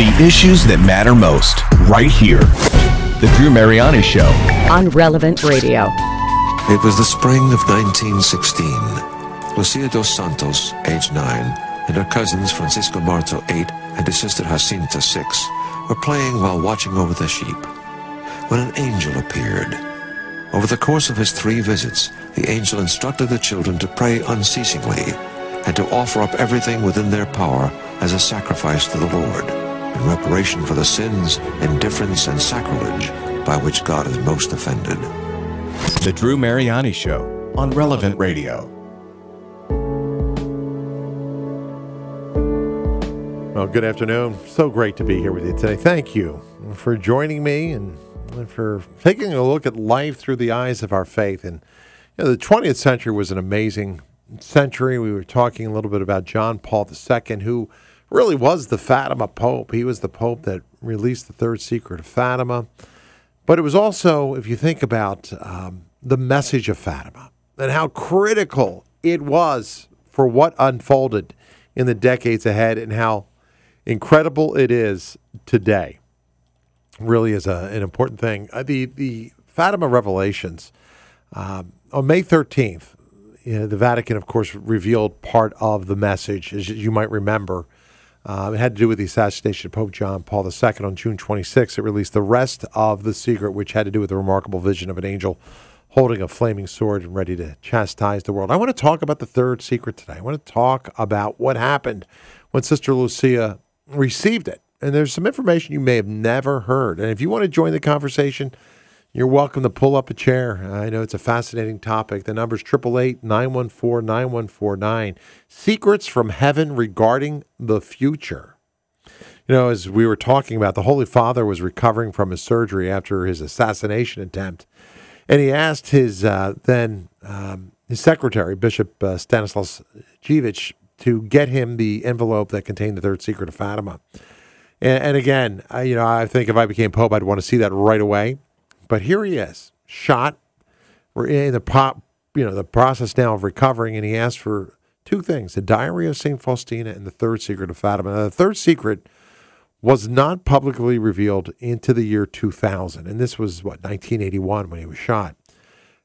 The issues that matter most, right here. The Drew Mariani Show on Relevant Radio. It was the spring of 1916. Lucia dos Santos, age 9, and her cousins Francisco Marto, 8, and his sister Jacinta, 6, were playing while watching over the sheep, when an angel appeared. Over the course of his 3 visits, the angel instructed the children to pray unceasingly, and to offer up everything within their power as a sacrifice to the Lord, in reparation for the sins, indifference, and sacrilege by which God is most offended. The Drew Mariani Show on Relevant Radio. Well, good afternoon. So great to be here with you today. Thank you for joining me and for taking a look at life through the eyes of our faith. And you know, the 20th century was an amazing century. We were talking a little bit about John Paul II, who really was the Fatima Pope. He was the Pope that released the third secret of Fatima. But it was also, if you think about the message of Fatima and how critical it was for what unfolded in the decades ahead and how incredible it is today, really is an important thing. The Fatima revelations, on May 13th, the Vatican, of course, revealed part of the message, as you might remember. It had to do with the assassination of Pope John Paul II on June 26th. It released the rest of the secret, which had to do with the remarkable vision of an angel holding a flaming sword and ready to chastise the world. I want to talk about the third secret today. I want to talk about what happened when Sister Lucia received it. And there's some information you may have never heard. And if you want to join the conversation, you're welcome to pull up a chair. I know it's a fascinating topic. The number's 888-914-9149. Secrets from Heaven Regarding the Future. You know, as we were talking about, the Holy Father was recovering from his surgery after his assassination attempt. And he asked his his secretary, Bishop Stanislaus Jivich, to get him the envelope that contained the third secret of Fatima. And again, you know, I think if I became Pope, I'd want to see that right away. But here he is, shot. We're in the process now of recovering, and he asked for 2 things: the Diary of St. Faustina and the Third Secret of Fatima. Now, the Third Secret was not publicly revealed into the year 2000, and this was 1981 when he was shot.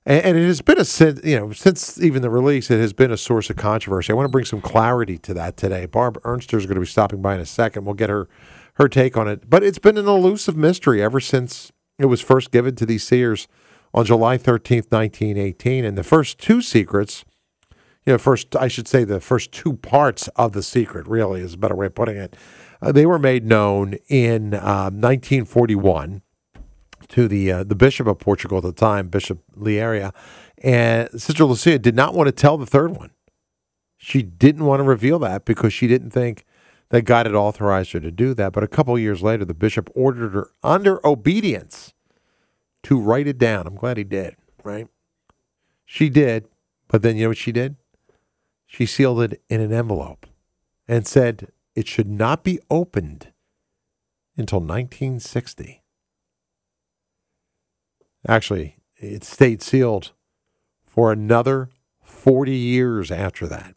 And it has been since even the release, it has been a source of controversy. I want to bring some clarity to that today. Barb Ernster is going to be stopping by in a second. We'll get her take on it. But it's been an elusive mystery ever since it was first given to these seers on July 13th, 1918. And the first 2 secrets, the first 2 parts of the secret, really, is a better way of putting it. They were made known in 1941 to the Bishop of Portugal at the time, Bishop Lieria. And Sister Lucia did not want to tell the third one. She didn't want to reveal that because she didn't think that God had authorized her to do that. But a couple years later, the bishop ordered her under obedience to write it down. I'm glad he did, right? She did, but then you know what she did? She sealed it in an envelope and said it should not be opened until 1960. Actually, it stayed sealed for another 40 years after that.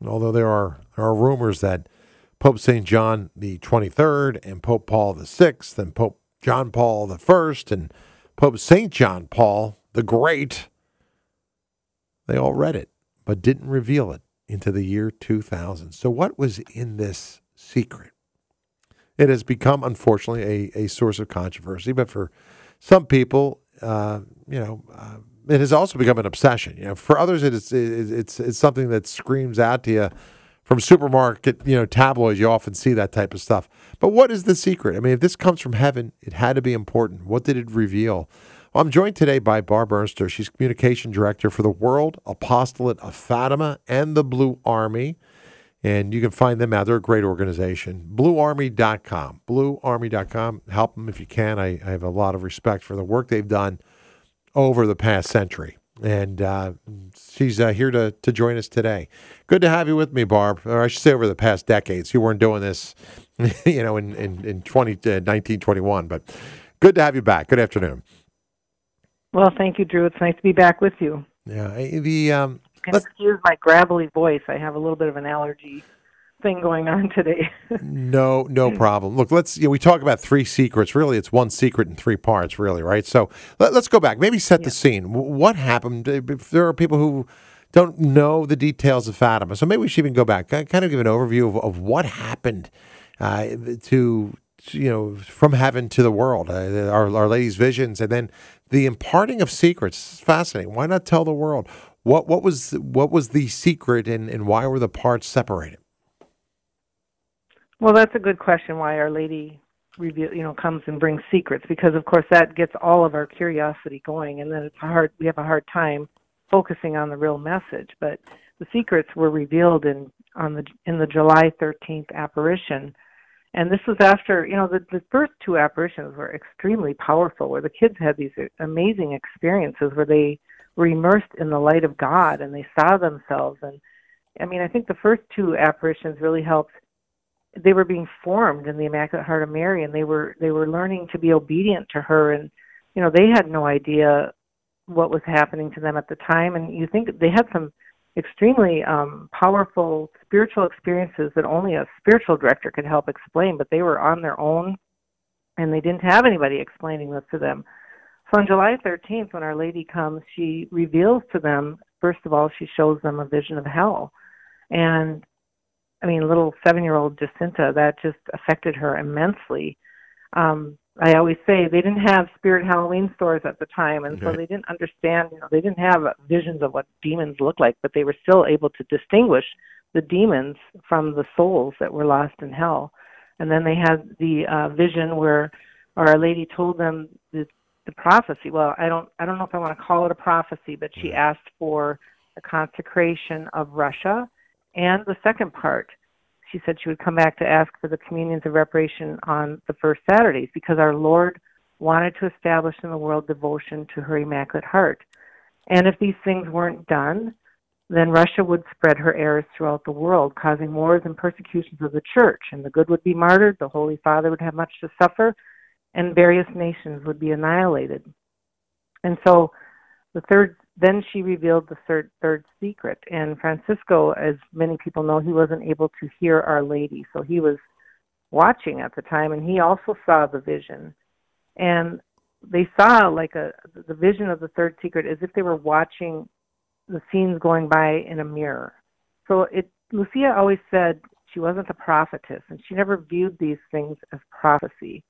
And although there are rumors that Pope St. John the 23rd and Pope Paul VI and Pope John Paul I and Pope St. John Paul the Great, they all read it, but didn't reveal it into the year 2000. So what was in this secret? It has become, unfortunately, a source of controversy, but for some people, it has also become an obsession. You know, for others, it's something that screams out to you. From supermarket, tabloids, you often see that type of stuff. But what is the secret? I mean, if this comes from heaven, it had to be important. What did it reveal? Well, I'm joined today by Barb Ernster. She's Communication Director for the World Apostolate of Fatima and the Blue Army. And you can find them out. They're a great organization. BlueArmy.com. BlueArmy.com. Help them if you can. I have a lot of respect for the work they've done over the past century. And she's here to join us today. Good to have you with me, Barb. Or I should say over the past decades. You weren't doing this, in 1921. But good to have you back. Good afternoon. Well, thank you, Drew. It's nice to be back with you. Yeah. Excuse my gravelly voice. I have a little bit of an allergy thing going on today. No problem. Look, we talk about three secrets. Really, it's one secret in three parts, really, right? So let's go back. Maybe set the scene. What happened? If there are people who don't know the details of Fatima, so maybe we should even go back, kind of give an overview of what happened from heaven to the world, Our Lady's visions, and then the imparting of secrets. It's fascinating. Why not tell the world? What was the secret, and why were the parts separated? Well, that's a good question, why Our Lady comes and brings secrets, because, of course, that gets all of our curiosity going, and then we have a hard time focusing on the real message. But the secrets were revealed in the July 13th apparition, and this was after, the first two apparitions were extremely powerful, where the kids had these amazing experiences where they were immersed in the light of God, and they saw themselves. And, I think the first two apparitions really helped. They were being formed in the Immaculate Heart of Mary, and they were learning to be obedient to her. And, they had no idea what was happening to them at the time. And you think they had some extremely powerful spiritual experiences that only a spiritual director could help explain, but they were on their own, and they didn't have anybody explaining this to them. So on July 13th, when Our Lady comes, she reveals to them, first of all, she shows them a vision of hell. And little 7-year-old Jacinta, that just affected her immensely. I always say they didn't have spirit Halloween stores at the time, and so they didn't understand, they didn't have visions of what demons look like, but they were still able to distinguish the demons from the souls that were lost in hell. And then they had the vision where Our Lady told them the prophecy. Well, I don't know if I want to call it a prophecy, but she asked for the consecration of Russia. And the second part, she said she would come back to ask for the communions of reparation on the first Saturdays, because our Lord wanted to establish in the world devotion to her Immaculate Heart. And if these things weren't done, then Russia would spread her errors throughout the world, causing wars and persecutions of the Church, and the good would be martyred, the Holy Father would have much to suffer, and various nations would be annihilated. And so then she revealed the third secret, and Francisco, as many people know, he wasn't able to hear Our Lady, so he was watching at the time, and he also saw the vision. And they saw the vision of the third secret as if they were watching the scenes going by in a mirror. So Lucia always said she wasn't a prophetess, and she never viewed these things as prophecy.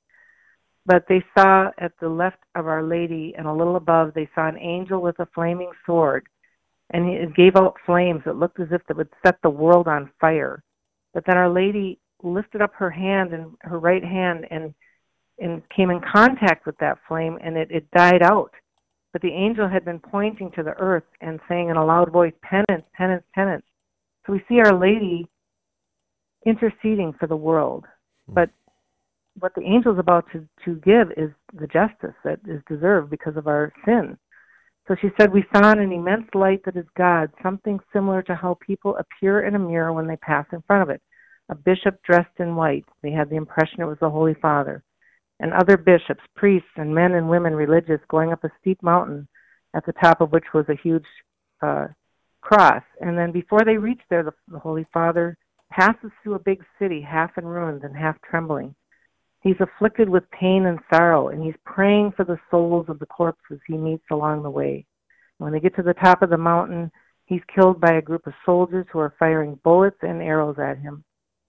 But they saw at the left of Our Lady and a little above, they saw an angel with a flaming sword, and it gave out flames. It looked as if it would set the world on fire. But then Our Lady lifted up her hand, and her right hand, and came in contact with that flame, and it died out. But the angel had been pointing to the earth and saying in a loud voice, "Penance, penance, penance." So we see Our Lady interceding for the world. But what the angel's about to give is the justice that is deserved because of our sin. So she said, "We saw in an immense light that is God, something similar to how people appear in a mirror when they pass in front of it. A bishop dressed in white. They had the impression it was the Holy Father. And other bishops, priests, and men and women religious going up a steep mountain, at the top of which was a huge cross. And then before they reached there, the Holy Father passes through a big city, half in ruins and half trembling. He's afflicted with pain and sorrow, and he's praying for the souls of the corpses he meets along the way. When they get to the top of the mountain, he's killed by a group of soldiers who are firing bullets and arrows at him.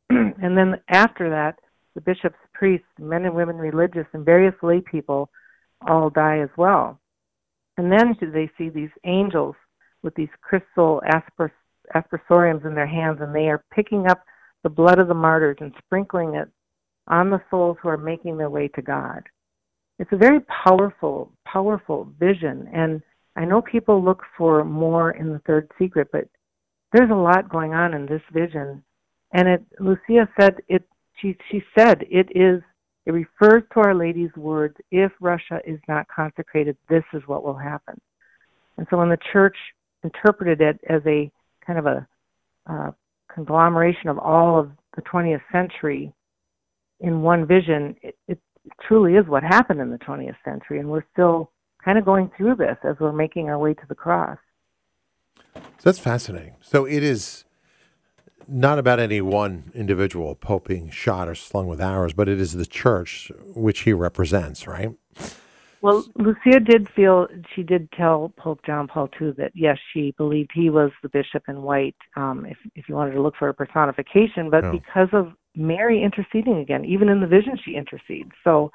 And then after that, the bishops, priests, men and women religious, and various lay people all die as well. And then they see these angels with these crystal aspersoriums in their hands, and they are picking up the blood of the martyrs and sprinkling it on the souls who are making their way to God." It's a very powerful, powerful vision. And I know people look for more in the third secret, but there's a lot going on in this vision. And Lucia said it refers to Our Lady's words, "If Russia is not consecrated, this is what will happen." And so when the Church interpreted it as a kind of a conglomeration of all of the 20th century, in one vision, it truly is what happened in the 20th century, and we're still kind of going through this as we're making our way to the cross. So that's fascinating. So it is not about any one individual pope being shot or slung with arrows, but it is the church which he represents, right? Well, Lucia did feel, she did tell Pope John Paul II that, yes, she believed he was the bishop in white, if you wanted to look for a personification, but because of Mary interceding again, even in the vision she intercedes. So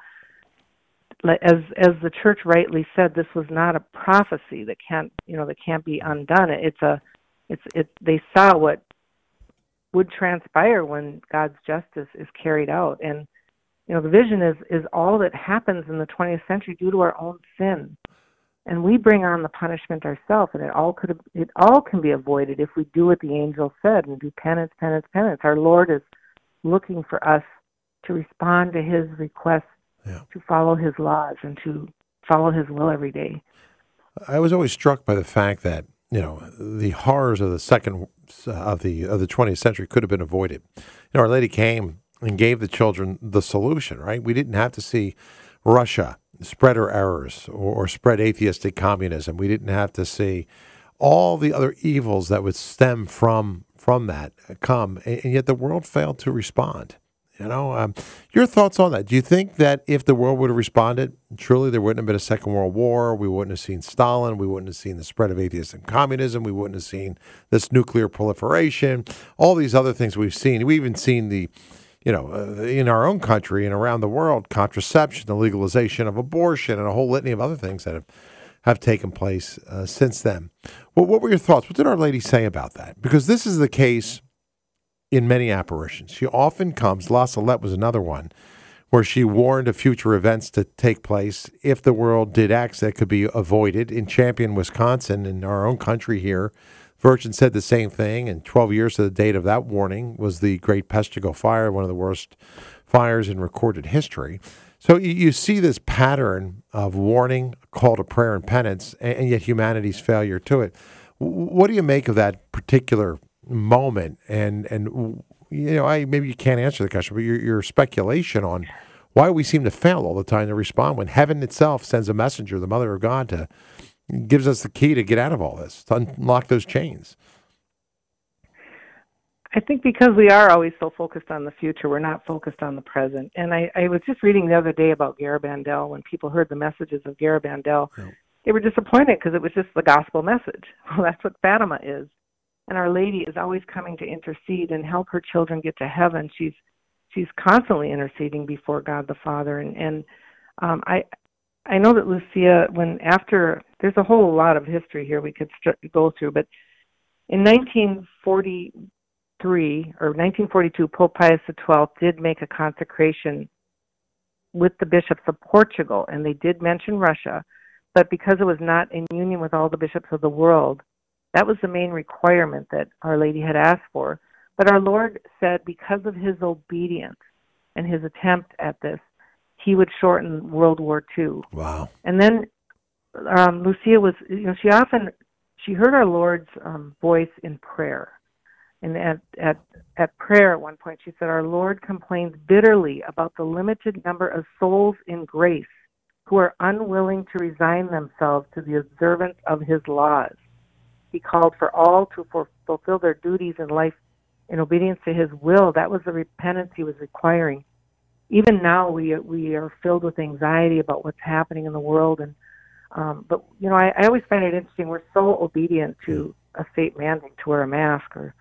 as the church rightly said, this was not a prophecy that can't be undone. They saw what would transpire when God's justice is carried out. And the vision is all that happens in the 20th century due to our own sin, and we bring on the punishment ourselves. And it all can be avoided if we do what the angel said and do penance. Our Lord is looking for us to respond to His request, to follow His laws and to follow His will every day. I was always struck by the fact that the horrors of the second of the 20th century could have been avoided. Our Lady came and gave the children the solution, right? We didn't have to see Russia spread her errors or spread atheistic communism. We didn't have to see all the other evils that would stem from that come, and yet the world failed to respond. Your thoughts on that? Do you think that if the world would have responded, truly there wouldn't have been a Second World War, we wouldn't have seen Stalin, we wouldn't have seen the spread of atheism and communism, we wouldn't have seen this nuclear proliferation, all these other things we've seen? We've even seen the in our own country and around the world, contraception, the legalization of abortion, and a whole litany of other things that have taken place since then. Well, what were your thoughts? What did Our Lady say about that? Because this is the case in many apparitions. She often comes, La Salette was another one, where she warned of future events to take place if the world did acts that could be avoided. In Champion, Wisconsin, in our own country here, Virgin said the same thing, and 12 years to the date of that warning was the Great Peshtigo Fire, one of the worst fires in recorded history. So you see this pattern of warning, call to prayer and penance, and yet humanity's failure to it. What do you make of that particular moment? And maybe you can't answer the question, but your speculation on why we seem to fail all the time to respond when heaven itself sends a messenger, the Mother of God, to gives us the key to get out of all this, to unlock those chains. I think because we are always so focused on the future, we're not focused on the present. And I was just reading the other day about Garabandal. When people heard the messages of Garabandal, they were disappointed because it was just the gospel message. Well, that's what Fatima is. And Our Lady is always coming to intercede and help her children get to heaven. She's constantly interceding before God the Father. And I know that Lucia, there's a whole lot of history here we could go through, but in 1943 or 1942, Pope Pius XII did make a consecration with the bishops of Portugal, and they did mention Russia, but because it was not in union with all the bishops of the world, that was the main requirement that Our Lady had asked for. But Our Lord said because of His obedience and His attempt at this, He would shorten World War II. Wow. And then Lucia was, she heard Our Lord's voice in prayer. And at prayer at one point, she said, "Our Lord complains bitterly about the limited number of souls in grace who are unwilling to resign themselves to the observance of His laws. He called for all to fulfill their duties in life in obedience to His will." That was the repentance He was requiring. Even now, we are filled with anxiety about what's happening in the world, but I always find it interesting. We're so obedient to a state mandate to wear a mask or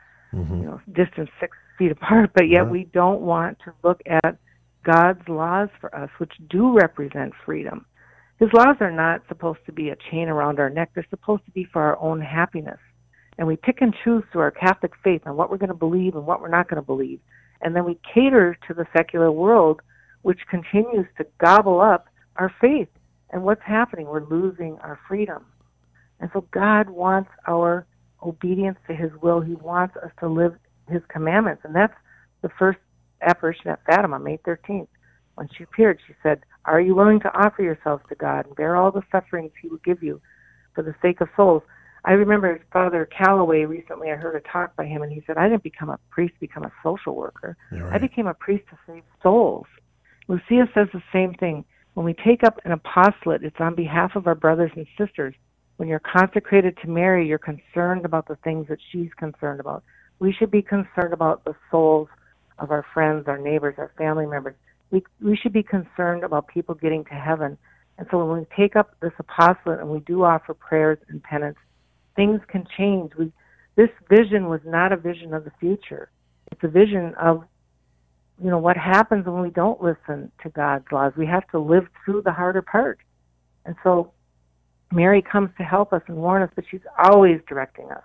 distance 6 feet apart, but yet we don't want to look at God's laws for us, which do represent freedom. His laws are not supposed to be a chain around our neck; they're supposed to be for our own happiness. And we pick and choose through our Catholic faith on what we're going to believe and what we're not going to believe. And then we cater to the secular world, which continues to gobble up our faith. And what's happening? We're losing our freedom. And so God wants our obedience to His will. He wants us to live His commandments. And that's the first apparition at Fatima, May 13th. When she appeared, she said, "Are you willing to offer yourselves to God and bear all the sufferings He will give you for the sake of souls?" I remember Father Calloway recently, I heard a talk by him, and he said, "I didn't become a priest to become a social worker. Right. I became a priest to save souls." Lucia says the same thing. When we take up an apostolate, it's on behalf of our brothers and sisters. When you're consecrated to Mary, you're concerned about the things that she's concerned about. We should be concerned about the souls of our friends, our neighbors, our family members. We should be concerned about people getting to heaven. And so when we take up this apostolate and we do offer prayers and penance, things can change. This vision was not a vision of the future. It's a vision of, you know, what happens when we don't listen to God's laws. We have to live through the harder part. And so Mary comes to help us and warn us, but she's always directing us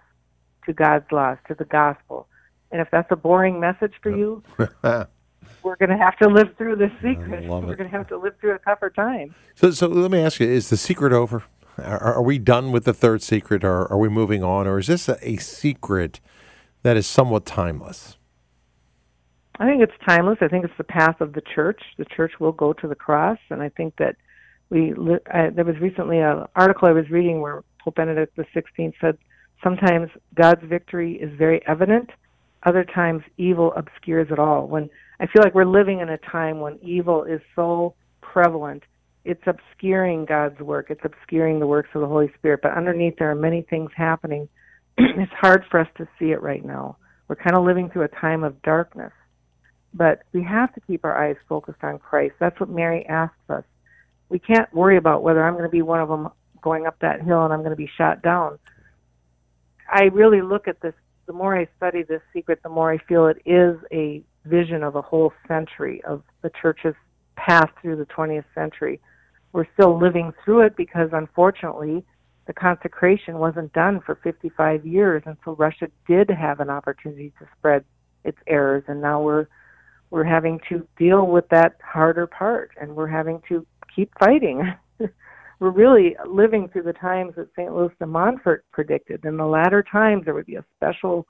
to God's laws, to the gospel. And if that's a boring message for you, we're going to have to live through the secret. We're going to have to live through a tougher time. So let me ask you, is the secret over? Are we done with the third secret, or are we moving on? Or is this a secret that is somewhat timeless? I think it's timeless. I think it's the path of the church. The church will go to the cross. And I think that there was recently an article I was reading where Pope Benedict XVI said, sometimes God's victory is very evident. Other times evil obscures it all. When I feel like we're living in a time when evil is so prevalent, it's obscuring God's work. It's obscuring the works of the Holy Spirit. But underneath there are many things happening. It's hard for us to see it right now. We're kind of living through a time of darkness. But we have to keep our eyes focused on Christ. That's what Mary asks us. We can't worry about whether I'm going to be one of them going up that hill and I'm going to be shot down. I really look at this. The more I study this secret, the more I feel it is a vision of a whole century of the church's path through the 20th century. We're still living through it because, unfortunately, the consecration wasn't done for 55 years, and so Russia did have an opportunity to spread its errors, and now we're having to deal with that harder part, and we're having to keep fighting. We're really living through the times that St. Louis de Montfort predicted. In the latter times, there would be a special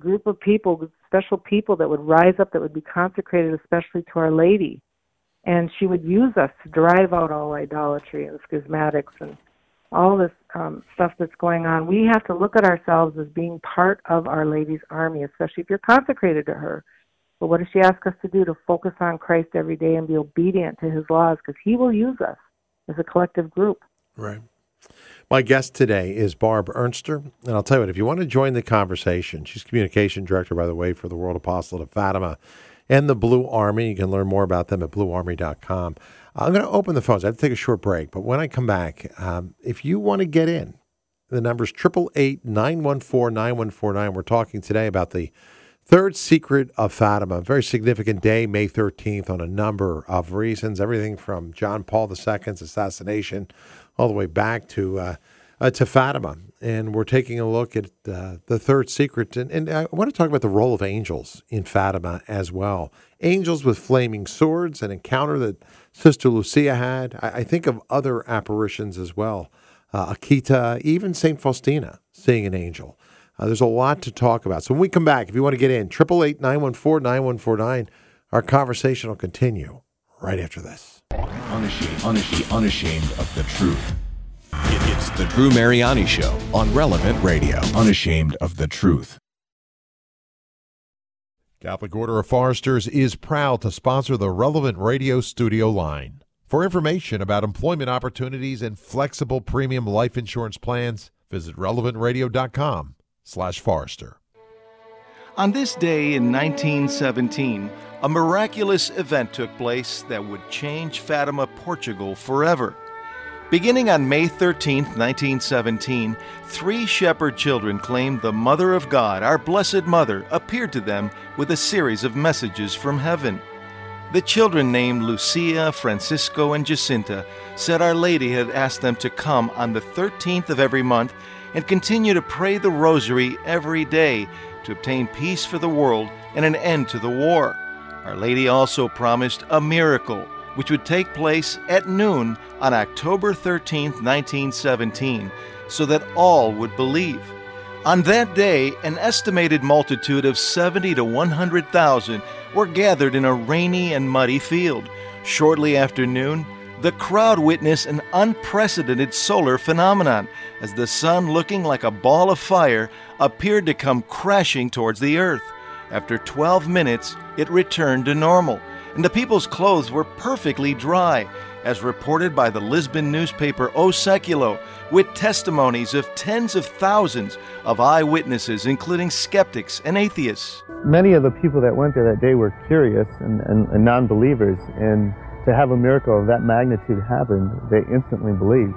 group of people, special people that would rise up that would be consecrated especially to Our Lady. And she would use us to drive out all idolatry and schismatics and all this stuff that's going on. We have to look at ourselves as being part of Our Lady's army, especially if you're consecrated to her. But what does she ask us to do? To focus on Christ every day and be obedient to his laws, because he will use us as a collective group. Right. My guest today is Barb Ernster, and I'll tell you what, if you want to join the conversation, she's Communication Director, by the way, for the World Apostolate of Fatima and the Blue Army. You can learn more about them at BlueArmy.com. I'm going to open the phones. I have to take a short break, but when I come back, if you want to get in, the number's 888-914-9149. We're talking today about the third secret of Fatima, a very significant day, May 13th, on a number of reasons, everything from John Paul II's assassination all the way back to Fatima. And we're taking a look at the third secret. And I want to talk about the role of angels in Fatima as well. Angels with flaming swords, an encounter that Sister Lucia had. I think of other apparitions as well. Akita, even St. Faustina seeing an angel. There's a lot to talk about. So when we come back, if you want to get in, 888-914-9149, our conversation will continue right after this. Unashamed of the truth. It's The Drew Mariani Show on Relevant Radio. Unashamed of the truth. Catholic Order of Foresters is proud to sponsor the Relevant Radio studio line. For information about employment opportunities and flexible premium life insurance plans, visit relevantradio.com/Forrester. On this day in 1917, a miraculous event took place that would change Fatima, Portugal forever. Beginning on May 13, 1917, 3 shepherd children claimed the Mother of God, our Blessed Mother, appeared to them with a series of messages from heaven. The children, named Lucia, Francisco, and Jacinta, said Our Lady had asked them to come on the 13th of every month and continue to pray the rosary every day to obtain peace for the world and an end to the war. Our Lady also promised a miracle, which would take place at noon on October 13, 1917, so that all would believe. On that day, an estimated multitude of 70 to 100,000 were gathered in a rainy and muddy field. Shortly after noon, the crowd witnessed an unprecedented solar phenomenon as the sun, looking like a ball of fire, appeared to come crashing towards the earth. After 12 minutes, it returned to normal. and the people's clothes were perfectly dry, as reported by the Lisbon newspaper O Seculo, with testimonies of tens of thousands of eyewitnesses, including skeptics and atheists. Many of the people that went there that day were curious and non-believers, and to have a miracle of that magnitude happen, they instantly believed.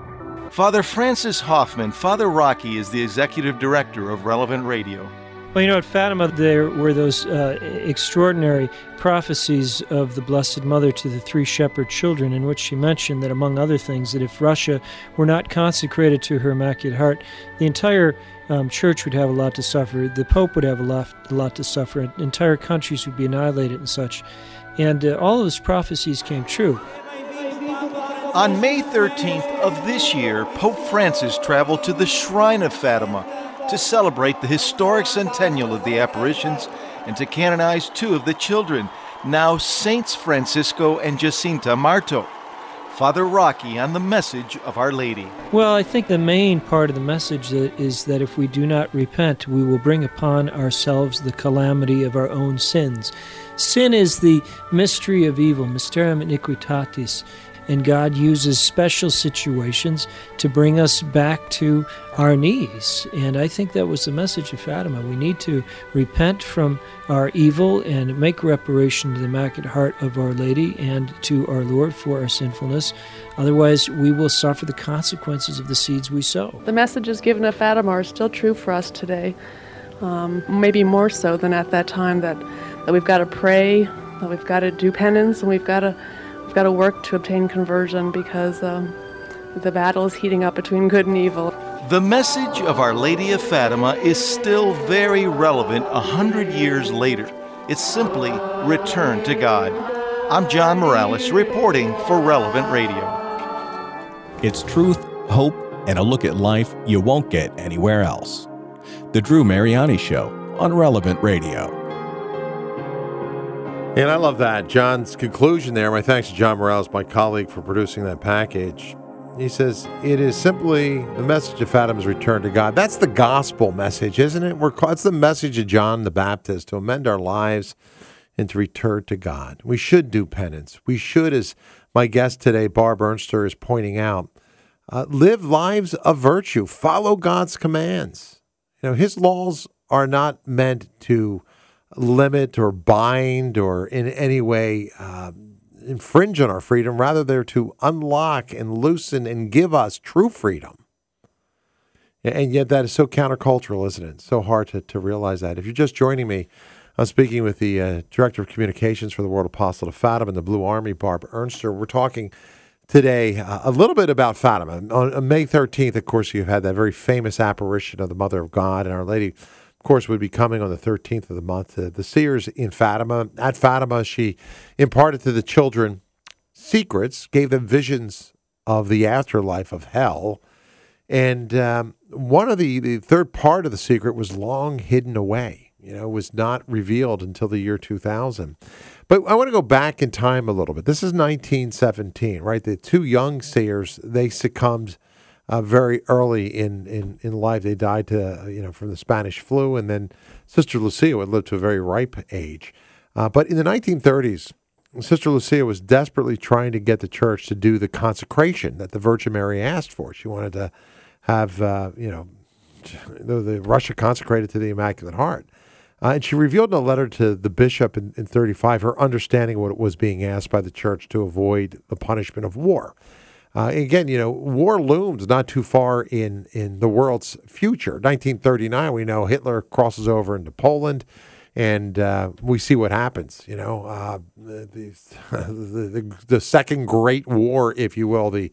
Father Francis Hoffman, Father Rocky, is the executive director of Relevant Radio. Well, you know, at Fatima there were those extraordinary prophecies of the Blessed Mother to the three shepherd children, in which she mentioned that, among other things, that if Russia were not consecrated to her Immaculate Heart, the entire church would have a lot to suffer, the Pope would have a lot to suffer, entire countries would be annihilated and such. And all of his prophecies came true. On May 13th of this year, Pope Francis traveled to the Shrine of Fatima to celebrate the historic centennial of the apparitions and to canonize two of the children, now Saints Francisco and Jacinta Marto. Father Rocky on the message of Our Lady. Well, I think the main part of the message is that if we do not repent, we will bring upon ourselves the calamity of our own sins. Sin is the mystery of evil, mysterium iniquitatis, and God uses special situations to bring us back to our knees. And I think that was the message of Fatima. We need to repent from our evil and make reparation to the Immaculate Heart of Our Lady and to our Lord for our sinfulness. Otherwise, we will suffer the consequences of the seeds we sow. The messages given at Fatima are still true for us today, maybe more so than at that time, that we've got to pray, that we've got to do penance, and we've got to work to obtain conversion because the battle is heating up between good and evil. The message of Our Lady of Fatima is still very relevant 100 years later. It's simply return to God. I'm John Morales reporting for Relevant Radio. It's truth, hope, and a look at life you won't get anywhere else. The Drew Mariani Show on Relevant Radio. And I love that, John's conclusion there. My thanks to John Morales, my colleague, for producing that package. He says, it is simply the message of Fatima's return to God. That's the gospel message, isn't it? It's the message of John the Baptist, to amend our lives and to return to God. We should do penance. We should, as my guest today, Barb Ernster, is pointing out, live lives of virtue. Follow God's commands. You know, his laws are not meant to limit or bind or in any way infringe on our freedom. Rather, they're to unlock and loosen and give us true freedom. And yet that is so countercultural, isn't it? It's so hard to realize that. If you're just joining me, I'm speaking with the Director of Communications for the World Apostolate of Fatima and the Blue Army, Barb Ernster. We're talking today a little bit about Fatima. On May 13th, of course, you had that very famous apparition of the Mother of God, and Our Lady, course, would be coming on the 13th of the month. The seers in Fatima, at Fatima, she imparted to the children secrets, gave them visions of the afterlife of hell. And one of the third part of the secret was long hidden away, was not revealed until the year 2000. But I want to go back in time a little bit. This is 1917, right? The two young seers, they succumbed very early in life. They died to from the Spanish flu, and then Sister Lucia would live to a very ripe age. But in the 1930s, Sister Lucia was desperately trying to get the church to do the consecration that the Virgin Mary asked for. She wanted to have the Russia consecrated to the Immaculate Heart. And she revealed in a letter to the bishop in 1935 her understanding of what was being asked by the church to avoid the punishment of war. Again, war looms not too far in the world's future. 1939, we know Hitler crosses over into Poland, and we see what happens. The Second Great War, if you will, the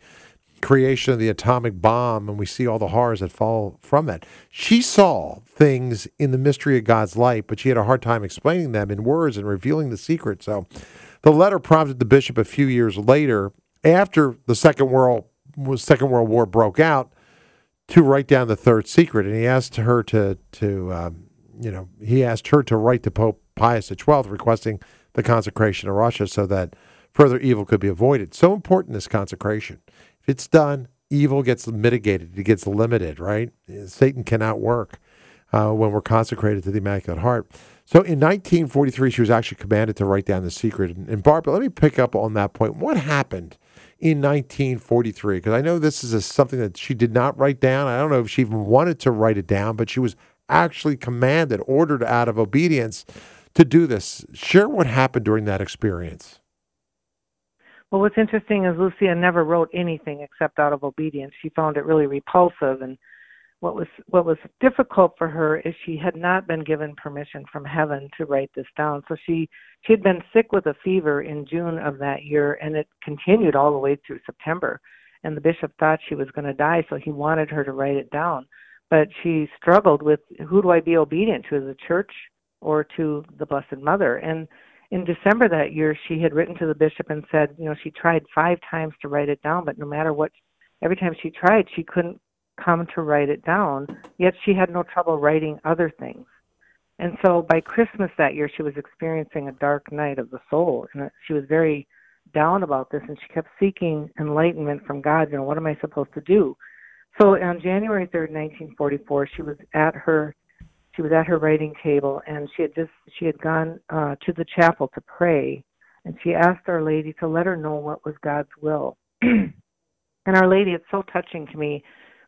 creation of the atomic bomb, and we see all the horrors that fall from that. She saw things in the mystery of God's light, but she had a hard time explaining them in words and revealing the secret. So the letter prompted the bishop a few years later, after the Second World War broke out, to write down the third secret, and he asked her to write to Pope Pius XII requesting the consecration of Russia so that further evil could be avoided. So important, this consecration. If it's done, evil gets mitigated. It gets limited, right? Satan cannot work when we're consecrated to the Immaculate Heart. So in 1943, she was actually commanded to write down the secret. And Barbara, let me pick up on that point. What happened in 1943? Because I know this is something that she did not write down. I don't know if she even wanted to write it down, but she was actually commanded, ordered out of obedience to do this. Share what happened during that experience. Well, what's interesting is Lucia never wrote anything except out of obedience. She found it really repulsive, and what was difficult for her is she had not been given permission from heaven to write this down. So she had been sick with a fever in June of that year, and it continued all the way through September. And the bishop thought she was going to die, so he wanted her to write it down. But she struggled with, who do I be obedient to, the church or to the Blessed Mother? And in December that year, she had written to the bishop and said, you know, she tried 5 times to write it down, but no matter what, every time she tried, she couldn't come to write it down, yet she had no trouble writing other things. And so by Christmas that year, she was experiencing a dark night of the soul, and she was very down about this, and she kept seeking enlightenment from God. You know, what am I supposed to do? So on January 3rd, 1944, she was at her writing table, and she had gone to the chapel to pray, and she asked Our Lady to let her know what was God's will. And Our Lady, it's so touching to me.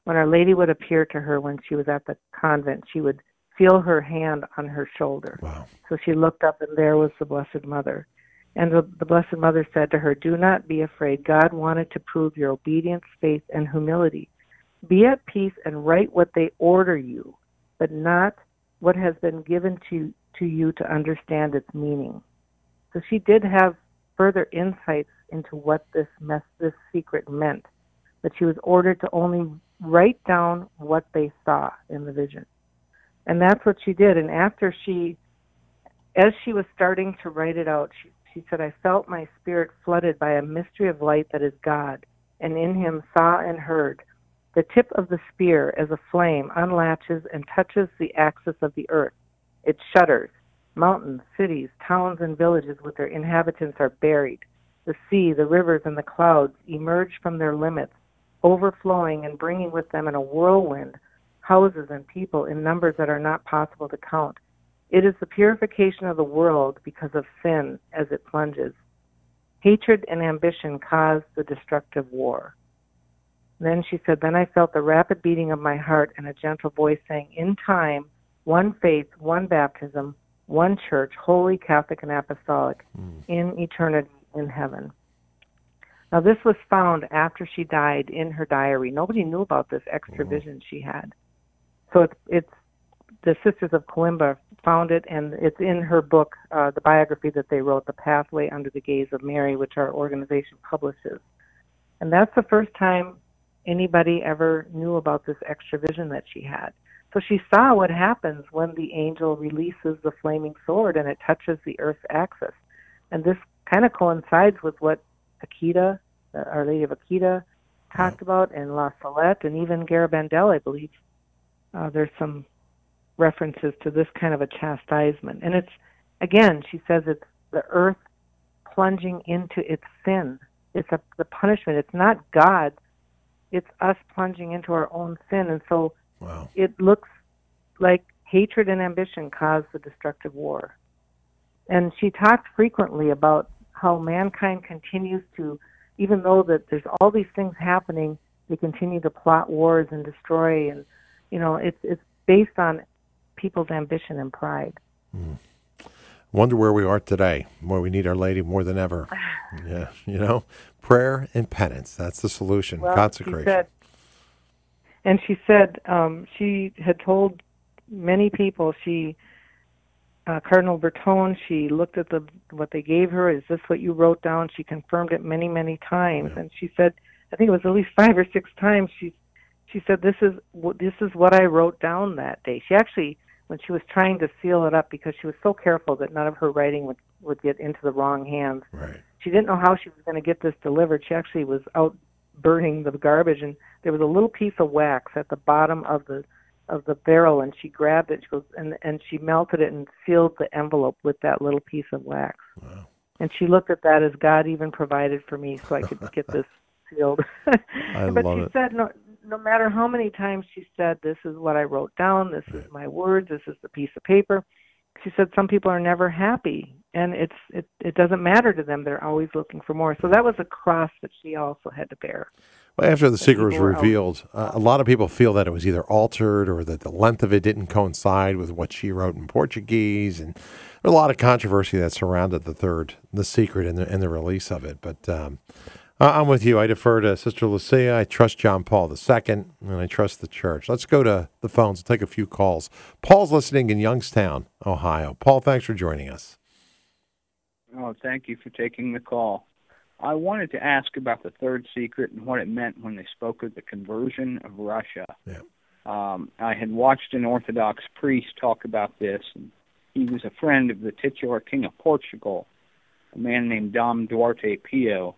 When Our Lady would appear to her when she was at the convent, she would feel her hand on her shoulder. Wow. So she looked up, and there was the Blessed Mother. And the Blessed Mother said to her, "Do not be afraid. God wanted to prove your obedience, faith, and humility. Be at peace and write what they order you, but not what has been given to you to understand its meaning." So she did have further insights into what this secret meant, but she was ordered to only write down what they saw in the vision. And that's what she did. And after as she was starting to write it out, she said, "I felt my spirit flooded by a mystery of light that is God, and in him saw and heard. The tip of the spear as a flame unlatches and touches the axis of the earth. It shudders. Mountains, cities, towns, and villages with their inhabitants are buried. The sea, the rivers, and the clouds emerge from their limits, overflowing and bringing with them in a whirlwind houses and people in numbers that are not possible to count. It is the purification of the world because of sin as it plunges. Hatred and ambition cause the destructive war." Then she said, "Then I felt the rapid beating of my heart and a gentle voice saying, in time, one faith, one baptism, one church, holy, Catholic, and apostolic, in eternity, in heaven." Now, this was found after she died in her diary. Nobody knew about this extra vision she had. So it's the Sisters of Coimbra found it, and it's in her book, the biography that they wrote, The Pathway Under the Gaze of Mary, which our organization publishes. And that's the first time anybody ever knew about this extra vision that she had. So she saw what happens when the angel releases the flaming sword and it touches the earth's axis. And this kind of coincides with what Akita, Our Lady of Akita, talked about, and La Salette, and even Garabandal, I believe. There's some references to this kind of a chastisement. And it's, again, she says it's the earth plunging into its sin. It's the punishment. It's not God. It's us plunging into our own sin. And so it looks like hatred and ambition caused the destructive war. And she talked frequently about how mankind continues to, even though that there's all these things happening, they continue to plot wars and destroy, and it's based on people's ambition and pride. Wonder where we are today, where we need Our Lady more than ever. Yeah, prayer and penance, that's the solution. Consecration. She said she had told many people, Cardinal Bertone, she looked at what they gave her. Is this what you wrote down? She confirmed it many, many times. Yeah. And she said, I think it was at least 5 or 6 times, she said, this is what I wrote down that day. She actually, when she was trying to seal it up, because she was so careful that none of her writing would get into the wrong hands. Right. She didn't know how she was going to get this delivered. She actually was out burning the garbage, and there was a little piece of wax at the bottom of the barrel, and she grabbed it, she goes, and she melted it and sealed the envelope with that little piece of wax. Wow. And she looked at that as, God even provided for me so I could get this sealed. But she said, no matter how many times she said, this is what I wrote down, this is my words, this is the piece of paper, she said some people are never happy, and it doesn't matter to them. They're always looking for more. So that was a cross that she also had to bear. Well, after the secret was revealed, a lot of people feel that it was either altered or that the length of it didn't coincide with what she wrote in Portuguese, and a lot of controversy that surrounded the secret, and the release of it. But I'm with you. I defer to Sister Lucia. I trust John Paul II, and I trust the Church. Let's go to the phones and take a few calls. Paul's listening in Youngstown, Ohio. Paul, thanks for joining us. Oh, thank you for taking the call. I wanted to ask about the third secret and what it meant when they spoke of the conversion of Russia. Yeah. I had watched an Orthodox priest talk about this, and he was a friend of the titular King of Portugal, a man named Dom Duarte Pio.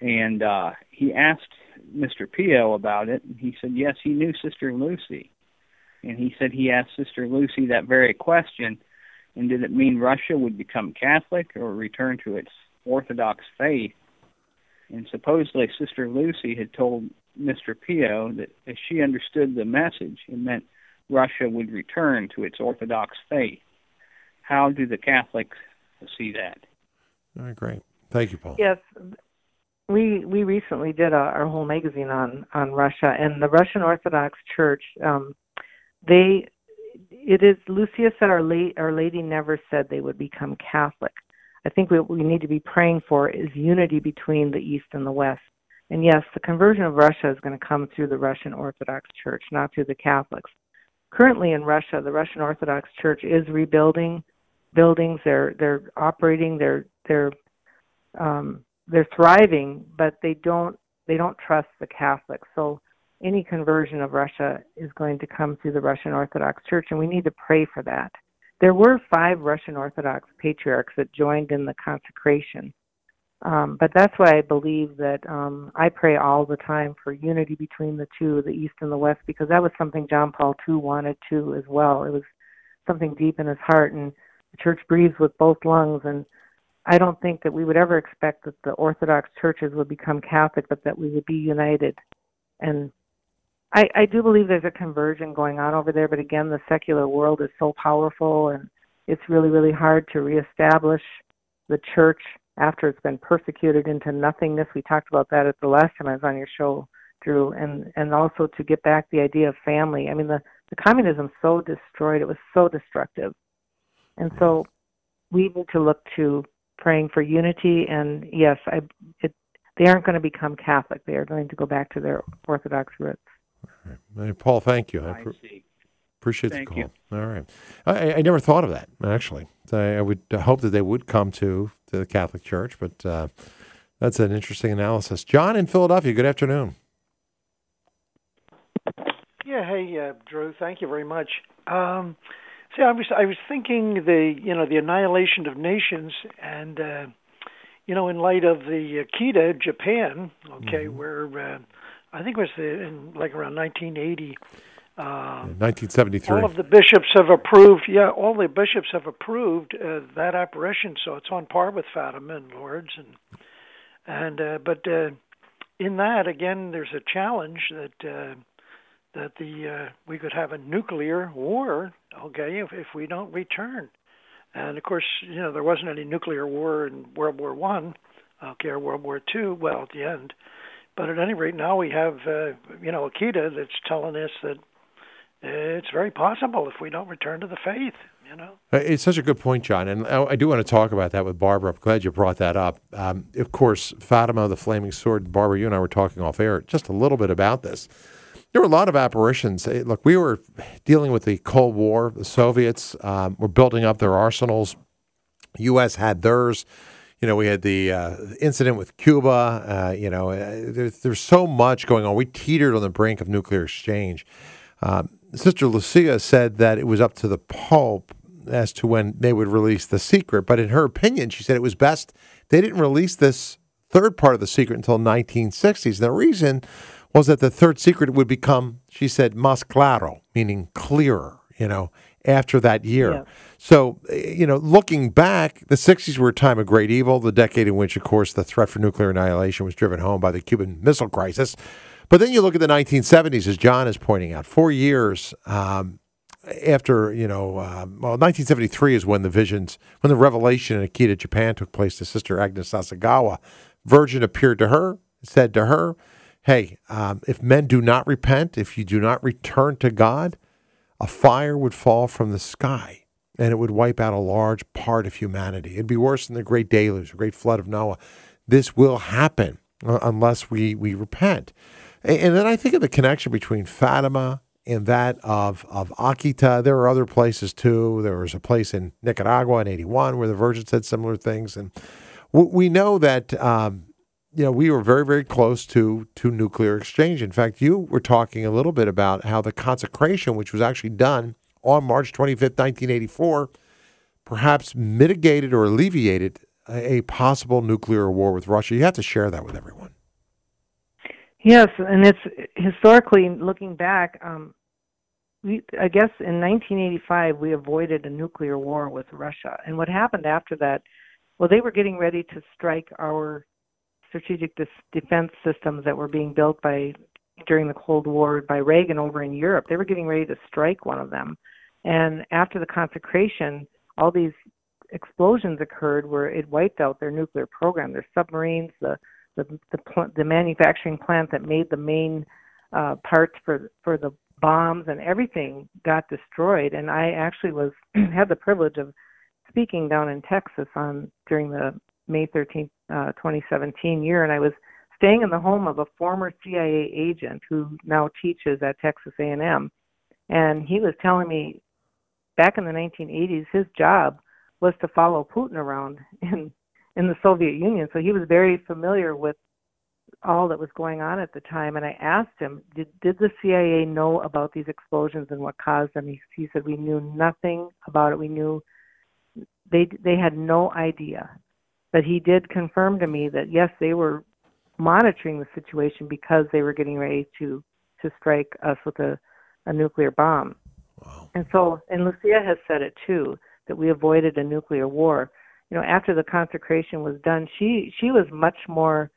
And he asked Mr. Pio about it, and he said, yes, he knew Sister Lucy. And he said he asked Sister Lucy that very question, and did it mean Russia would become Catholic or return to its Orthodox faith? And supposedly Sister Lucy had told Mr. Pio that as she understood the message, it meant Russia would return to its Orthodox faith. How do the Catholics see that? All right, great. Thank you, Paul. Yes, we recently did our whole magazine on Russia, and the Russian Orthodox Church, Lucia said Our Lady never said they would become Catholic. I think what we need to be praying for is unity between the East and the West. And yes, the conversion of Russia is going to come through the Russian Orthodox Church, not through the Catholics. Currently in Russia, the Russian Orthodox Church is rebuilding buildings. They're operating. They're thriving, but they don't trust the Catholics. So any conversion of Russia is going to come through the Russian Orthodox Church, and we need to pray for that. There were 5 Russian Orthodox patriarchs that joined in the consecration. But that's why I believe that I pray all the time for unity between the two, the East and the West, because that was something John Paul II wanted to as well. It was something deep in his heart, and the Church breathes with both lungs. And I don't think that we would ever expect that the Orthodox churches would become Catholic, but that we would be united. And I do believe there's a conversion going on over there, but again, the secular world is so powerful, and it's really, really hard to reestablish the church after it's been persecuted into nothingness. We talked about that at the last time I was on your show, Drew, and also to get back the idea of family. I mean, the communism so destroyed, it was so destructive. And so we need to look to praying for unity, and yes, they aren't going to become Catholic. They are going to go back to their Orthodox roots. All right. Hey, Paul, thank you. I appreciate the call. Thank you. All right. I never thought of that, actually. I would hope that they would come to the Catholic Church, but that's an interesting analysis. John in Philadelphia, good afternoon. Yeah, hey, Drew, thank you very much. See, I was thinking the annihilation of nations, and in light of the Akita, Japan, okay, mm-hmm. where I think it was around 1980. 1973. All of the bishops have approved. Yeah, all the bishops have approved that apparition, so it's on par with Fatima and Lourdes, but in that again, there's a challenge that we could have a nuclear war, okay, if we don't return. And, of course, there wasn't any nuclear war in World War One, okay, or World War Two, well, at the end. But at any rate, now we have, Akita that's telling us that it's very possible if we don't return to the faith, It's such a good point, John, and I do want to talk about that with Barbara. I'm glad you brought that up. Of course, Fatima, the Flaming Sword, Barbara, you and I were talking off air just a little bit about this. There were a lot of apparitions. Look, we were dealing with the Cold War. The Soviets were building up their arsenals. The U.S. had theirs. We had the incident with Cuba. There's so much going on. We teetered on the brink of nuclear exchange. Sister Lucia said that it was up to the Pope as to when they would release the secret. But in her opinion, she said it was best they didn't release this third part of the secret until 1960s. The reason was that the third secret would become, she said, más claro, meaning clearer, after that year. Yeah. So, looking back, the 60s were a time of great evil, the decade in which, of course, the threat for nuclear annihilation was driven home by the Cuban Missile Crisis. But then you look at the 1970s, as John is pointing out, 4 years after, you know, 1973 is when the visions, when the revelation in Akita, Japan took place to Sister Agnes Sasagawa. Virgin appeared to her, said to her, hey, if men do not repent, if you do not return to God, a fire would fall from the sky, and it would wipe out a large part of humanity. It'd be worse than the great deluge, the great flood of Noah. This will happen unless we repent. And then I think of the connection between Fatima and that of Akita. There are other places, too. There was a place in Nicaragua in 81 where the Virgin said similar things. And we know that you know, we were very, very close to nuclear exchange. In fact, you were talking a little bit about how the consecration, which was actually done on March 25th, 1984, perhaps mitigated or alleviated a possible nuclear war with Russia. You have to share that with everyone. Yes, and it's historically, looking back, I guess in 1985, we avoided a nuclear war with Russia. And what happened after that, well, they were getting ready to strike our strategic defense systems that were being built during the Cold War by Reagan over in Europe. They were getting ready to strike one of them. And after the consecration, all these explosions occurred where it wiped out their nuclear program, their submarines, the manufacturing plant that made the main parts for the bombs, and everything got destroyed. And I actually had the privilege of speaking down in Texas during the May 13th, 2017 year, and I was staying in the home of a former CIA agent who now teaches at Texas A&M, and he was telling me back in the 1980s his job was to follow Putin around in the Soviet Union, so he was very familiar with all that was going on at the time. And I asked him, did the CIA know about these explosions and what caused them? He said, we knew nothing about it. We knew they had no idea. But he did confirm to me that, yes, they were monitoring the situation because they were getting ready to strike us with a nuclear bomb. Wow. And Lucia has said it too, that we avoided a nuclear war. You know, after the consecration was done, she was much more,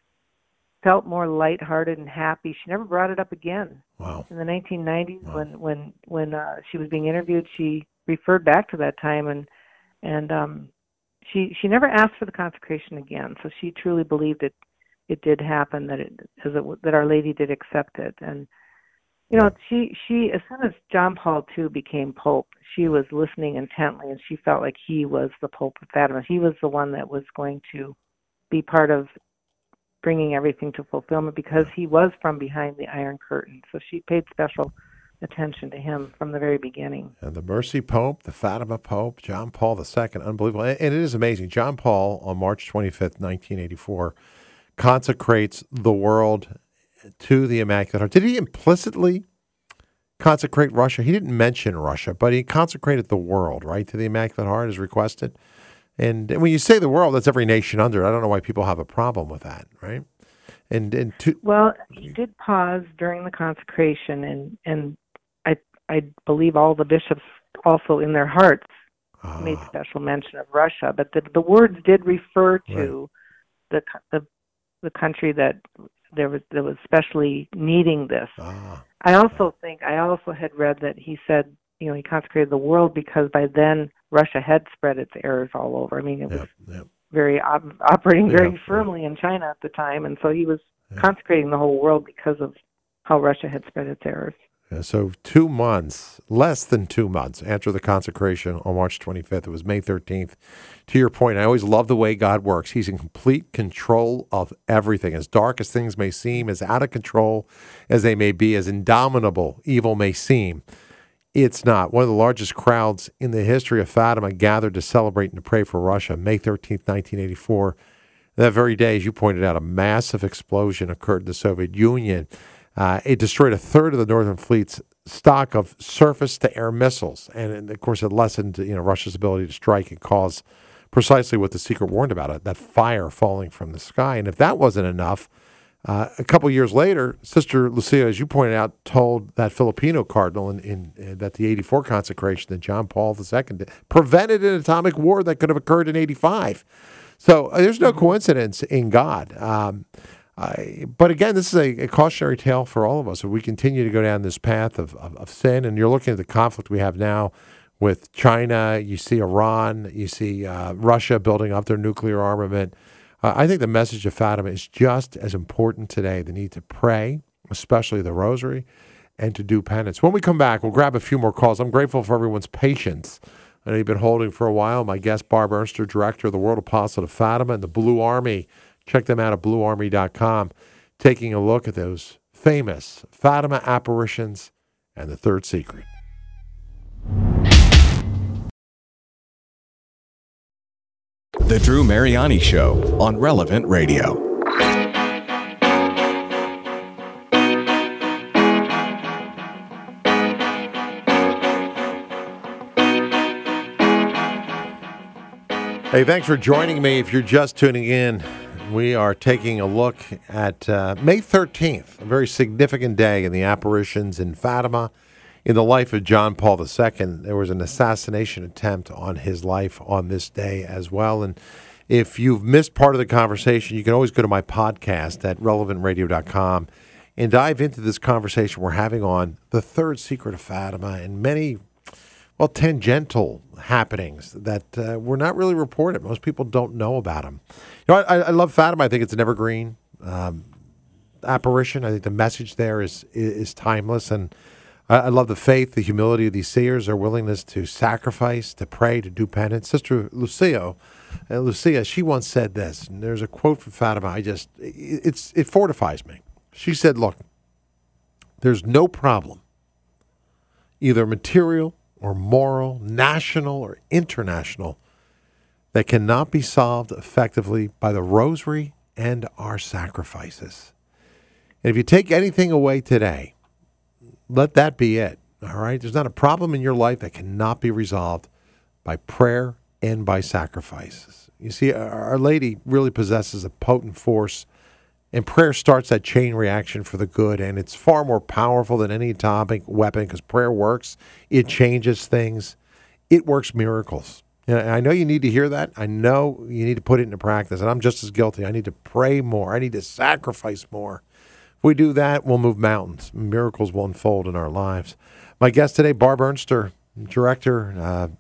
felt more lighthearted and happy. She never brought it up again. Wow. In the 1990s, wow, when she was being interviewed, she referred back to that time, and she never asked for the consecration again. So she truly believed it did happen, that Our Lady did accept it. And, you know, she as soon as John Paul II became Pope, she was listening intently, and she felt like he was the Pope of Fatima. He was the one that was going to be part of bringing everything to fulfillment, because he was from behind the Iron Curtain. So she paid special attention to him from the very beginning. And the Mercy Pope, the Fatima Pope, John Paul II, unbelievable. And it is amazing. John Paul, on March 25th, 1984, consecrates the world to the Immaculate Heart. Did he implicitly consecrate Russia? He didn't mention Russia, but he consecrated the world, right, to the Immaculate Heart as requested. And when you say the world, that's every nation under it. I don't know why people have a problem with that, right? Well, he did pause during the consecration, and I believe all the bishops also in their hearts made special mention of Russia, but the words did refer to the country that that was especially needing this. I also had read that he said, you know, he consecrated the world because by then Russia had spread its errors all over. I mean, it was very operating very firmly in China at the time, and so he was consecrating the whole world because of how Russia had spread its errors. Yeah, so less than 2 months after the consecration on March 25th, it was May 13th. To your point, I always love the way God works. He's in complete control of everything. As dark as things may seem, as out of control as they may be, as indomitable evil may seem, it's not. One of the largest crowds in the history of Fatima gathered to celebrate and to pray for Russia, May 13th, 1984. That very day, as you pointed out, a massive explosion occurred in the Soviet Union. It destroyed a third of the Northern Fleet's stock of surface-to-air missiles. And, of course, it lessened, you know, Russia's ability to strike and cause precisely what the Secret warned about, it, that fire falling from the sky. And if that wasn't enough, a couple years later, Sister Lucia, as you pointed out, told that Filipino cardinal that the 84 consecration that John Paul II did prevented an atomic war that could have occurred in 85. So there's no coincidence in God. But again, this is a cautionary tale for all of us. If we continue to go down this path of sin, and you're looking at the conflict we have now with China, you see Iran, you see Russia building up their nuclear armament. I think the message of Fatima is just as important today, the need to pray, especially the rosary, and to do penance. When we come back, we'll grab a few more calls. I'm grateful for everyone's patience. I know you've been holding for a while. My guest, Barb Ernster, director of the World Apostolate of Fatima and the Blue Army. Check them out at BlueArmy.com, taking a look at those famous Fatima apparitions and the third secret. The Drew Mariani Show on Relevant Radio. Hey, thanks for joining me. If you're just tuning in, we are taking a look at May 13th, a very significant day in the apparitions in Fatima. In the life of John Paul II, there was an assassination attempt on his life on this day as well. And if you've missed part of the conversation, you can always go to my podcast at relevantradio.com and dive into this conversation we're having on the third secret of Fatima and many, well, tangential happenings that were not really reported. Most people don't know about them. You know, I love Fatima. I think it's an evergreen apparition. I think the message there is timeless. And I love the faith, the humility of these seers, their willingness to sacrifice, to pray, to do penance. Sister Lucia, she once said this, and there's a quote from Fatima. It fortifies me. She said, look, there's no problem, either material or moral, national or international, that cannot be solved effectively by the rosary and our sacrifices. And if you take anything away today, let that be it, all right? There's not a problem in your life that cannot be resolved by prayer and by sacrifices. You see, Our Lady really possesses a potent force, and prayer starts that chain reaction for the good, and it's far more powerful than any atomic weapon because prayer works. It changes things. It works miracles. And I know you need to hear that. I know you need to put it into practice, and I'm just as guilty. I need to pray more. I need to sacrifice more. If we do that, we'll move mountains. Miracles will unfold in our lives. My guest today, Barb Ernster, director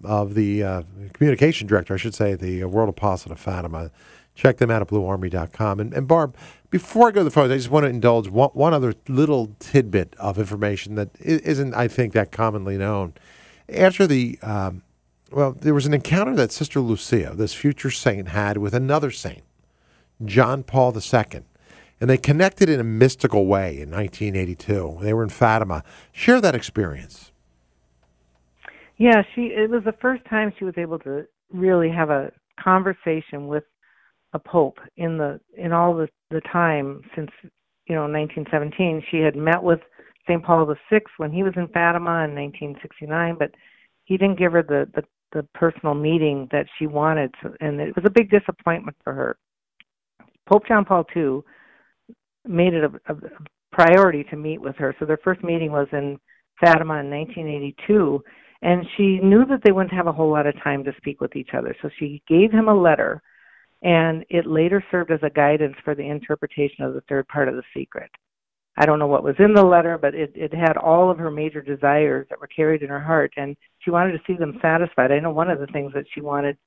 of the communication director, I should say, the World Apostolate of Fatima. Check them out at BlueArmy.com. And Barb, before I go to the phones, I just want to indulge one other little tidbit of information that isn't, I think, that commonly known. After there was an encounter that Sister Lucia, this future saint, had with another saint, John Paul II, and they connected in a mystical way in 1982. They were in Fatima. Share that experience. Yeah, it was the first time she was able to really have a conversation with a pope in all the time since 1917. She had met with St. Paul VI when he was in Fatima in 1969, but he didn't give her the personal meeting that she wanted, and it was a big disappointment for her. Pope John Paul II made it a priority to meet with her, so their first meeting was in Fatima in 1982, and she knew that they wouldn't have a whole lot of time to speak with each other, so she gave him a letter. And it later served as a guidance for the interpretation of the third part of the secret. I don't know what was in the letter, but it had all of her major desires that were carried in her heart, and she wanted to see them satisfied. I know one of the things that she wanted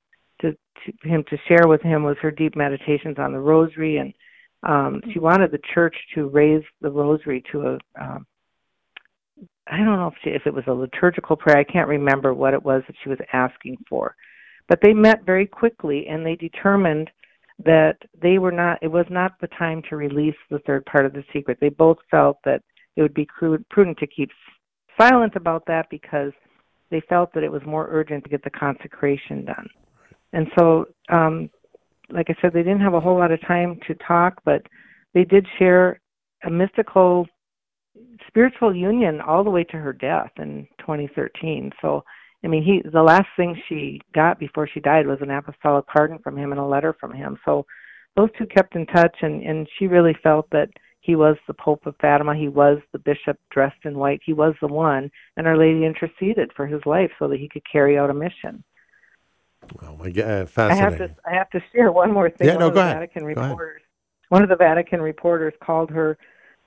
him to share with him was her deep meditations on the rosary, and she wanted the church to raise the rosary to a, I don't know if it was a liturgical prayer. I can't remember what it was that she was asking for. But they met very quickly, and they determined that it was not the time to release the third part of the secret. They both felt that it would be prudent to keep silent about that because they felt that it was more urgent to get the consecration done. And so, like I said, they didn't have a whole lot of time to talk, but they did share a mystical spiritual union all the way to her death in 2013. So, I mean, the last thing she got before she died was an apostolic pardon from him and a letter from him. So those two kept in touch, and she really felt that he was the Pope of Fatima. He was the bishop dressed in white. He was the one, and Our Lady interceded for his life so that he could carry out a mission. Well, fascinating. I have to share one more thing. Yeah, no, go ahead. One of the Vatican reporters One of the Vatican reporters called her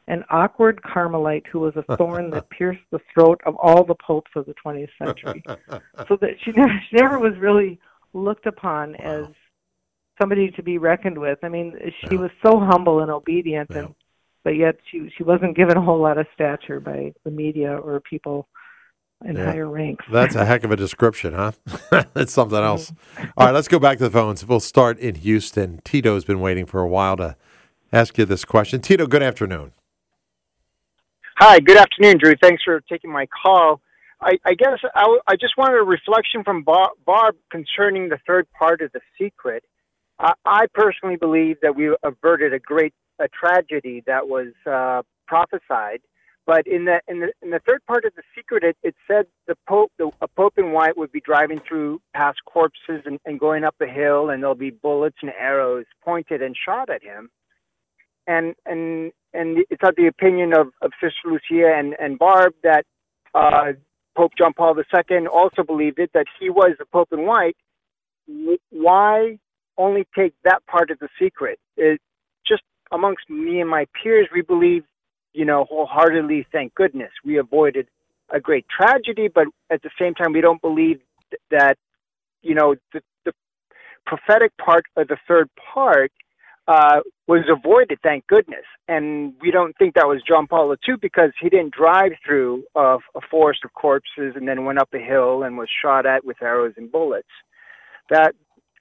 an awkward Carmelite who was a thorn that pierced the throat of all the popes of the 20th century. So that she never was really looked upon as somebody to be reckoned with. I mean, she was so humble and obedient, but yet she wasn't given a whole lot of stature by the media or people in higher ranks. That's a heck of a description, huh? That's something else. All right, let's go back to the phones. We'll start in Houston. Tito's been waiting for a while to ask you this question. Tito, good afternoon. Hi, good afternoon, Drew. Thanks for taking my call. I guess I just wanted a reflection from Barb concerning the third part of The Secret. I personally believe that we averted a tragedy that was prophesied. But in the third part of The Secret, it said a pope in white would be driving through past corpses and going up a hill, and there'll be bullets and arrows pointed and shot at him. And it's not the opinion of Sister Lucia and Barb that Pope John Paul II also believed it, that he was the Pope in white. Why only take that part of The Secret? It, just amongst me and my peers, we believe, wholeheartedly, thank goodness, we avoided a great tragedy, but at the same time, we don't believe that, the prophetic part of the third part was avoided, thank goodness. And we don't think that was John Paul II because he didn't drive through a forest of corpses and then went up a hill and was shot at with arrows and bullets. That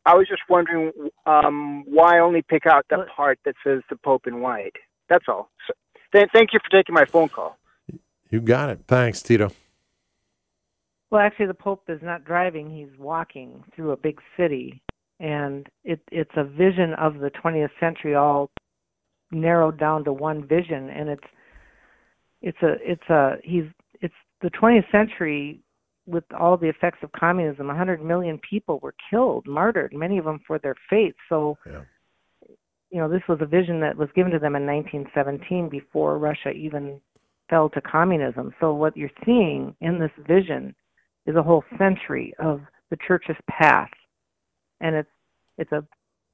I was just wondering why only pick out that part that says the Pope in white. That's all. So, thank you for taking my phone call. You got it. Thanks, Tito. Well, actually, the Pope is not driving. He's walking through a big city, and it's a vision of the 20th century all narrowed down to one vision, and it's the 20th century with all the effects of communism. 100 million people were killed, martyred, many of them for their faith. So... yeah. This was a vision that was given to them in 1917 before Russia even fell to communism. So what you're seeing in this vision is a whole century of the church's past. And it's a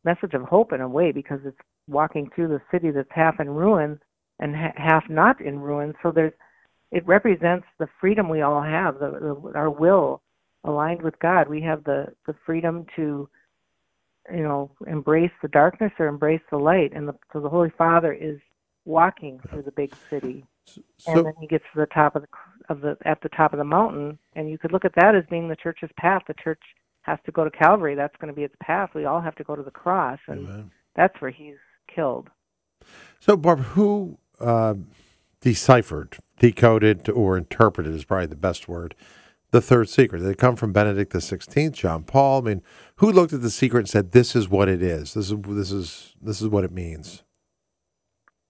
message of hope in a way because it's walking through the city that's half in ruin and half not in ruin. So it represents the freedom we all have, our will aligned with God. We have the freedom to embrace the darkness or embrace the light. And so the Holy Father is walking through the big city. And then he gets to the top of the mountain. And you could look at that as being the church's path. The church has to go to Calvary. That's going to be its path. We all have to go to the cross. And that's where he's killed. So, Barb, who decoded, or interpreted is probably the best word, the third secret? They come from Benedict XVI, John Paul. I mean, who looked at The Secret and said, "This is what it is. This is what it means."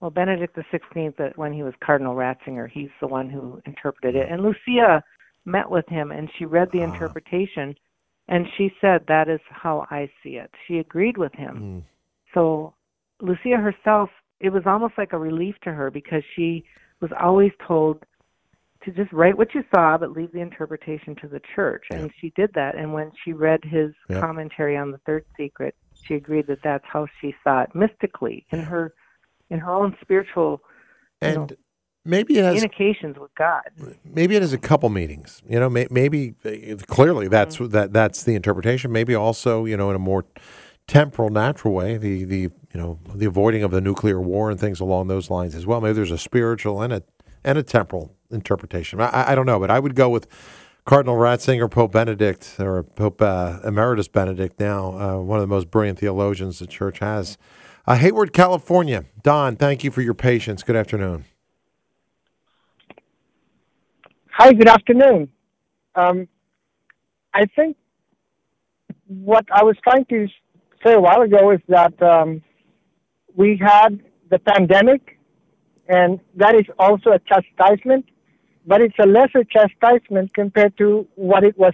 Well, Benedict XVI, when he was Cardinal Ratzinger, he's the one who interpreted it. And Lucia met with him, and she read the interpretation, and she said, "That is how I see it." She agreed with him. So Lucia herself, it was almost like a relief to her because she was always told to just write what you saw, but leave the interpretation to the church. And she did that. And when she read his commentary on the third secret, she agreed that that's how she saw it mystically in her own spiritual communications with God. Maybe it has a couple meanings. Maybe clearly that's the interpretation. Maybe also in a more temporal, natural way, the avoiding of the nuclear war and things along those lines as well. Maybe there's a spiritual and a temporal interpretation. I don't know, but I would go with Cardinal Ratzinger, Pope Benedict, or Pope Emeritus Benedict now, one of the most brilliant theologians the church has. Hayward, California. Don, thank you for your patience. Good afternoon. Hi, good afternoon. I think what I was trying to say a while ago is that we had the pandemic, and that is also a chastisement, but it's a lesser chastisement compared to what it was.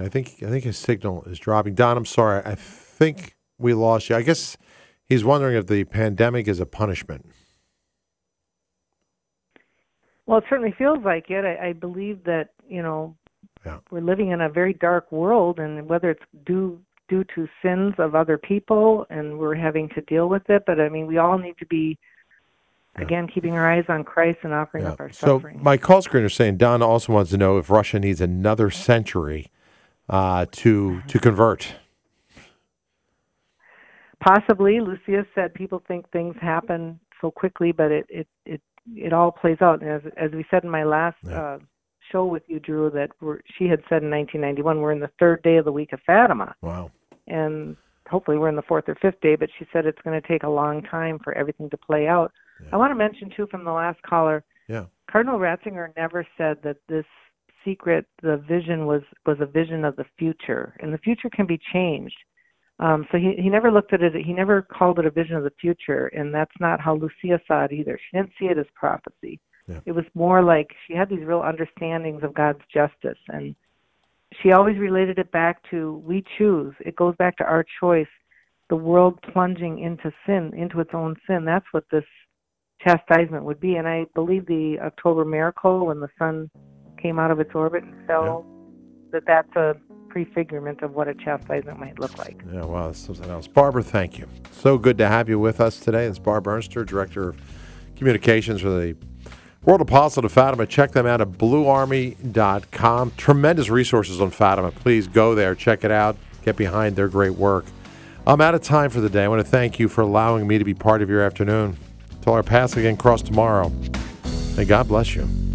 I think his signal is dropping. Don, I'm sorry. I think we lost you. I guess he's wondering if the pandemic is a punishment. Well, it certainly feels like it. I believe that, we're living in a very dark world, and whether it's due due to sins of other people, and we're having to deal with it. But, I mean, we all need to be, again, keeping our eyes on Christ and offering up our suffering. So my call screener is saying Don also wants to know if Russia needs another century to convert. Possibly. Lucia said people think things happen so quickly, but it all plays out. And as we said in my last show with you, Drew, that she had said in 1991, we're in the third day of the week of Fatima. Wow. And hopefully we're in the fourth or fifth day, but she said it's going to take a long time for everything to play out. Yeah. I want to mention, too, from the last caller, Cardinal Ratzinger never said that this secret, the vision, was a vision of the future. And the future can be changed. So he never looked at it. He never called it a vision of the future, and that's not how Lucia saw it either. She didn't see it as prophecy. Yeah. It was more like she had these real understandings of God's justice, and she always related it back to we choose. It goes back to our choice, the world plunging into sin, into its own sin. That's what this chastisement would be, and I believe the October miracle when the sun came out of its orbit and fell, that's a prefigurement of what a chastisement might look like. Yeah, wow, that's something else. Barbara, thank you. So good to have you with us today. It's Barb Ernster, Director of Communications for the World Apostolate of Fatima. Check them out at BlueArmy.com. Tremendous resources on Fatima. Please go there, check it out, get behind their great work. I'm out of time for the day. I want to thank you for allowing me to be part of your afternoon. Till our paths again cross tomorrow. And God bless you.